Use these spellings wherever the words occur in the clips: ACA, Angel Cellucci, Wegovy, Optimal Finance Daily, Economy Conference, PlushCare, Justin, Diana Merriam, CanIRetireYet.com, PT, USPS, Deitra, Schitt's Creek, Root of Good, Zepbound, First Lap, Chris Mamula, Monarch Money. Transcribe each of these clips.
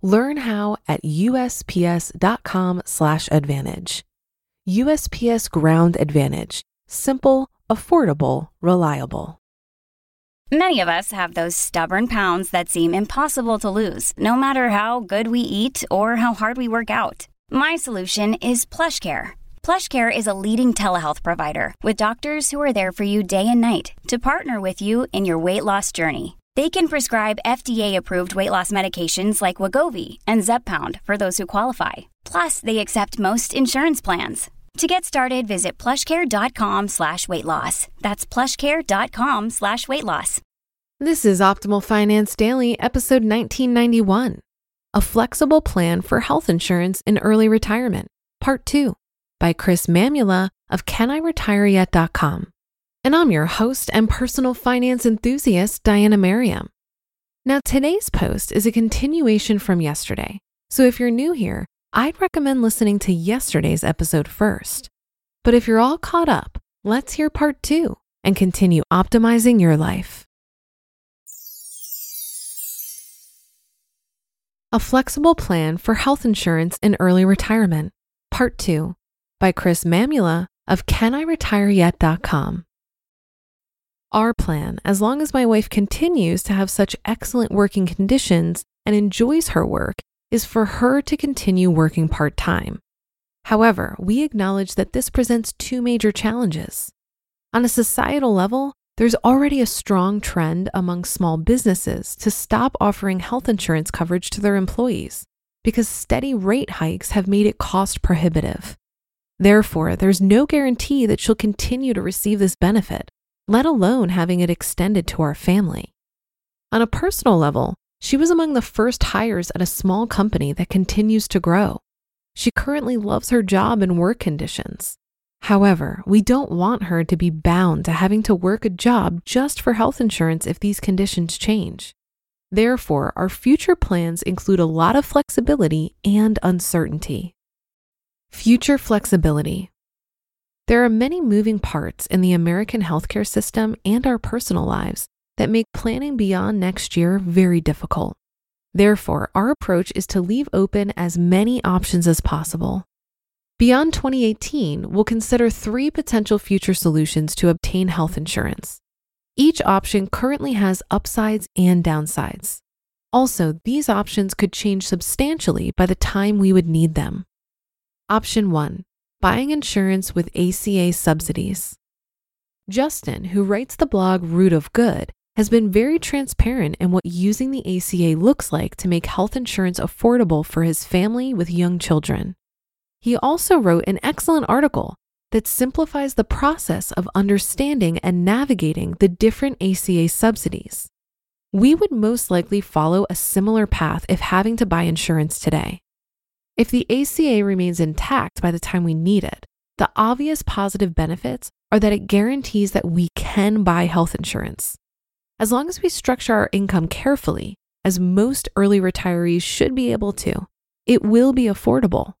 Learn how at USPS.com/advantage. USPS Ground Advantage. Simple, affordable, reliable. Many of us have those stubborn pounds that seem impossible to lose, no matter how good we eat or how hard we work out. My solution is PlushCare. PlushCare is a leading telehealth provider with doctors who are there for you day and night to partner with you in your weight loss journey. They can prescribe FDA-approved weight loss medications like Wegovy and Zepbound for those who qualify. Plus, they accept most insurance plans. To get started, visit plushcare.com/weightloss. That's plushcare.com/weightloss. This is Optimal Finance Daily, episode 1991, A Flexible Plan for Health Insurance in Early Retirement, Part 2, by Chris Mamula of CanIRetireYet.com. And I'm your host and personal finance enthusiast, Diana Merriam. Now, today's post is a continuation from yesterday. So if you're new here, I'd recommend listening to yesterday's episode first. But if you're all caught up, let's hear part 2 and continue optimizing your life. A Flexible Plan for Health Insurance in Early Retirement, Part 2, by Chris Mamula of CanIRetireYet.com. Our plan, as long as my wife continues to have such excellent working conditions and enjoys her work, is for her to continue working part-time. However, we acknowledge that this presents two major challenges. On a societal level, there's already a strong trend among small businesses to stop offering health insurance coverage to their employees because steady rate hikes have made it cost prohibitive. Therefore, there's no guarantee that she'll continue to receive this benefit, let alone having it extended to our family. On a personal level, she was among the first hires at a small company that continues to grow. She currently loves her job and work conditions. However, we don't want her to be bound to having to work a job just for health insurance if these conditions change. Therefore, our future plans include a lot of flexibility and uncertainty. Future flexibility. There are many moving parts in the American healthcare system and our personal lives that make planning beyond next year very difficult. Therefore, our approach is to leave open as many options as possible. Beyond 2018, we'll consider 3 potential future solutions to obtain health insurance. Each option currently has upsides and downsides. Also, these options could change substantially by the time we would need them. Option 1, buying insurance with ACA subsidies. Justin, who writes the blog Root of Good, has been very transparent in what using the ACA looks like to make health insurance affordable for his family with young children. He also wrote an excellent article that simplifies the process of understanding and navigating the different ACA subsidies. We would most likely follow a similar path if having to buy insurance today. If the ACA remains intact by the time we need it, the obvious positive benefits are that it guarantees that we can buy health insurance. As long as we structure our income carefully, as most early retirees should be able to, it will be affordable.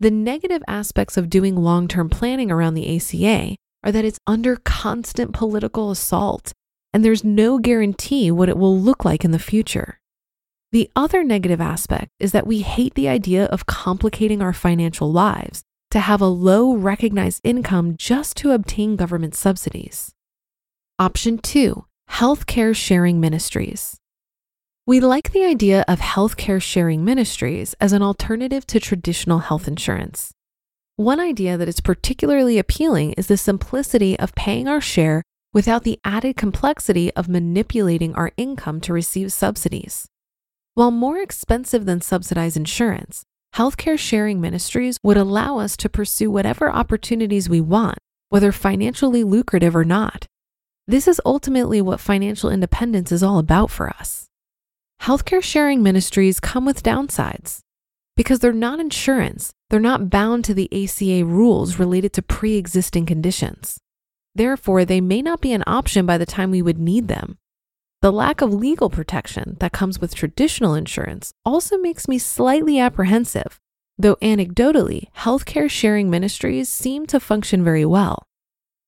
The negative aspects of doing long-term planning around the ACA are that it's under constant political assault, and there's no guarantee what it will look like in the future. The other negative aspect is that we hate the idea of complicating our financial lives to have a low recognized income just to obtain government subsidies. Option 2. Healthcare sharing ministries. We like the idea of healthcare sharing ministries as an alternative to traditional health insurance. One idea that is particularly appealing is the simplicity of paying our share without the added complexity of manipulating our income to receive subsidies. While more expensive than subsidized insurance, healthcare sharing ministries would allow us to pursue whatever opportunities we want, whether financially lucrative or not. This is ultimately what financial independence is all about for us. Healthcare sharing ministries come with downsides because they're not insurance. They're not bound to the ACA rules related to pre-existing conditions. Therefore, they may not be an option by the time we would need them. The lack of legal protection that comes with traditional insurance also makes me slightly apprehensive, though anecdotally, healthcare sharing ministries seem to function very well.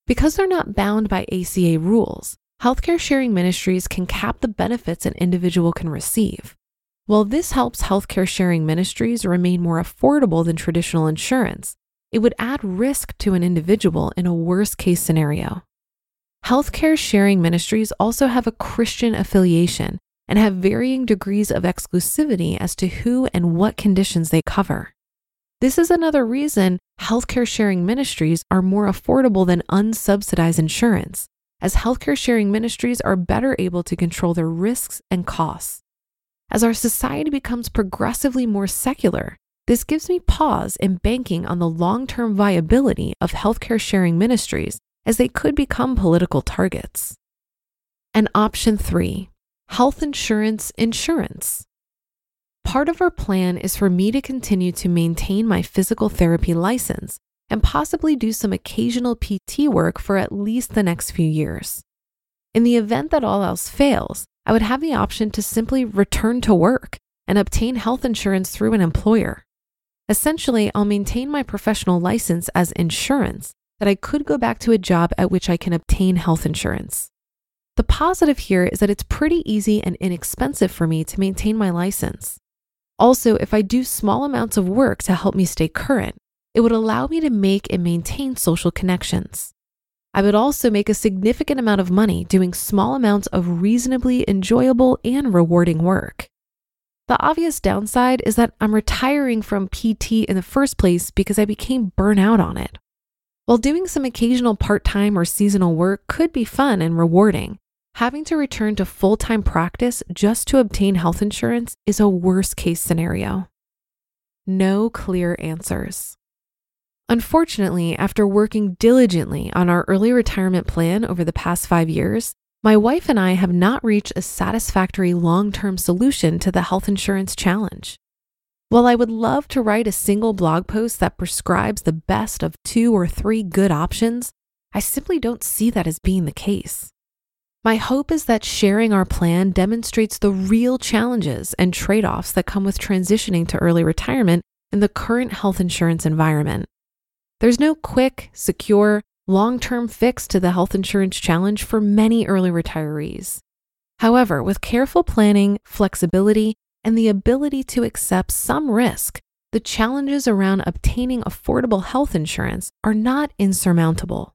Because they're not bound by ACA rules, healthcare sharing ministries can cap the benefits an individual can receive. While this helps healthcare sharing ministries remain more affordable than traditional insurance, it would add risk to an individual in a worst-case scenario. Healthcare sharing ministries also have a Christian affiliation and have varying degrees of exclusivity as to who and what conditions they cover. This is another reason healthcare sharing ministries are more affordable than unsubsidized insurance, as healthcare sharing ministries are better able to control their risks and costs. As our society becomes progressively more secular, this gives me pause in banking on the long-term viability of healthcare sharing ministries, as they could become political targets. And option 3, health insurance insurance. Part of our plan is for me to continue to maintain my physical therapy license and possibly do some occasional PT work for at least the next few years. In the event that all else fails, I would have the option to simply return to work and obtain health insurance through an employer. Essentially, I'll maintain my professional license as insurance, that I could go back to a job at which I can obtain health insurance. The positive here is that it's pretty easy and inexpensive for me to maintain my license. Also, if I do small amounts of work to help me stay current, it would allow me to make and maintain social connections. I would also make a significant amount of money doing small amounts of reasonably enjoyable and rewarding work. The obvious downside is that I'm retiring from PT in the first place because I became burnout on it. While doing some occasional part-time or seasonal work could be fun and rewarding, having to return to full-time practice just to obtain health insurance is a worst-case scenario. No clear answers. Unfortunately, after working diligently on our early retirement plan over the past 5 years, my wife and I have not reached a satisfactory long-term solution to the health insurance challenge. While I would love to write a single blog post that prescribes the best of 2 or 3 good options, I simply don't see that as being the case. My hope is that sharing our plan demonstrates the real challenges and trade-offs that come with transitioning to early retirement in the current health insurance environment. There's no quick, secure, long-term fix to the health insurance challenge for many early retirees. However, with careful planning, flexibility, and the ability to accept some risk, the challenges around obtaining affordable health insurance are not insurmountable.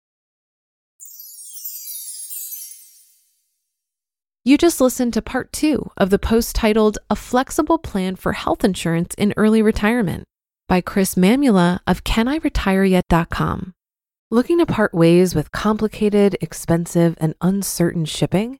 You just listened to part 2 of the post titled A Flexible Plan for Health Insurance in Early Retirement by Chris Mamula of CanIRetireYet.com. Looking to part ways with complicated, expensive, and uncertain shipping?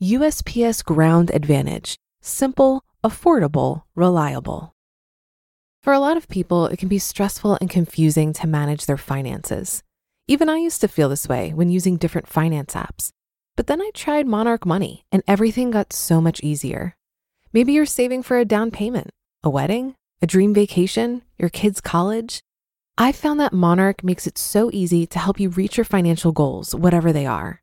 USPS Ground Advantage. Simple, affordable, reliable. For a lot of people, it can be stressful and confusing to manage their finances. Even I used to feel this way when using different finance apps. But then I tried Monarch Money and everything got so much easier. Maybe you're saving for a down payment, a wedding, a dream vacation, your kids' college. I found that Monarch makes it so easy to help you reach your financial goals, whatever they are.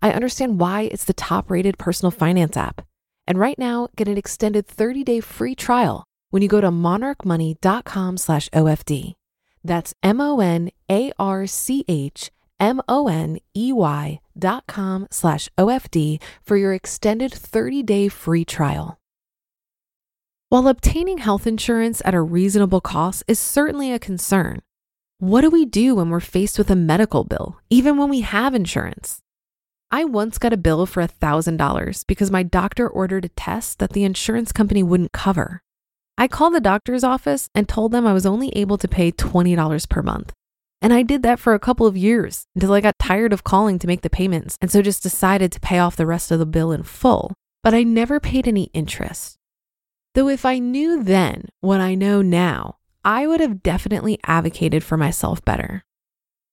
I understand why it's the top-rated personal finance app. And right now, get an extended 30-day free trial when you go to monarchmoney.com/OFD. That's MONARCHMONEY.com/OFD for your extended 30-day free trial. While obtaining health insurance at a reasonable cost is certainly a concern, what do we do when we're faced with a medical bill, even when we have insurance? I once got a bill for $1,000 because my doctor ordered a test that the insurance company wouldn't cover. I called the doctor's office and told them I was only able to pay $20 per month. And I did that for a couple of years until I got tired of calling to make the payments and so just decided to pay off the rest of the bill in full, but I never paid any interest. Though if I knew then what I know now, I would have definitely advocated for myself better.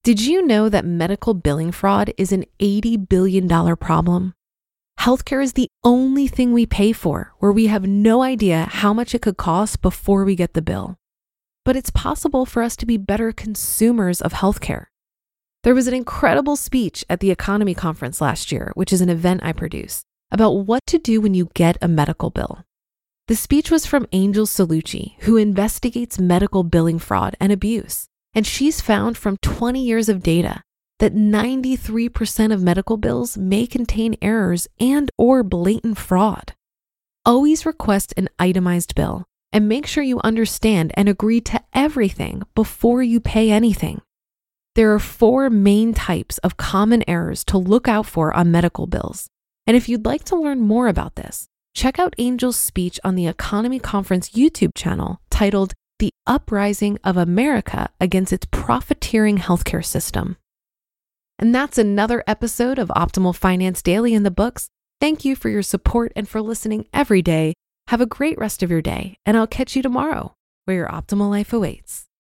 Did you know that medical billing fraud is an $80 billion problem? Healthcare is the only thing we pay for where we have no idea how much it could cost before we get the bill. But it's possible for us to be better consumers of healthcare. There was an incredible speech at the Economy Conference last year, which is an event I produce, about what to do when you get a medical bill. The speech was from Angel Cellucci, who investigates medical billing fraud and abuse. And she's found from 20 years of data that 93% of medical bills may contain errors and or blatant fraud. Always request an itemized bill and make sure you understand and agree to everything before you pay anything. There are 4 main types of common errors to look out for on medical bills. And if you'd like to learn more about this, check out Angel's speech on the Economy Conference YouTube channel titled The Uprising of America Against Its Profiteering Healthcare System. And that's another episode of Optimal Finance Daily in the books. Thank you for your support and for listening every day. Have a great rest of your day, and I'll catch you tomorrow where your optimal life awaits.